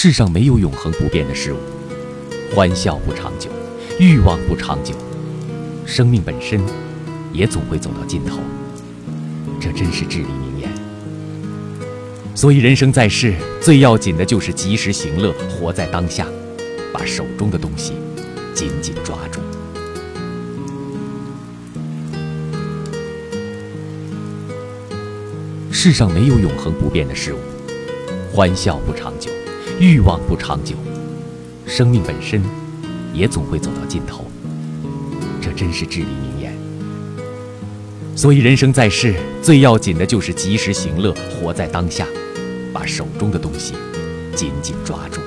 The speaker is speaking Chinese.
世上没有永恒不变的事物，欢笑不长久，欲望不长久，生命本身也总会走到尽头，这真是至理名言。所以人生在世，最要紧的就是及时行乐，活在当下，把手中的东西紧紧抓住。世上没有永恒不变的事物，欢笑不长久，欲望不长久，生命本身也总会走到尽头，这真是至理名言。所以人生在世，最要紧的就是及时行乐，活在当下，把手中的东西紧紧抓住。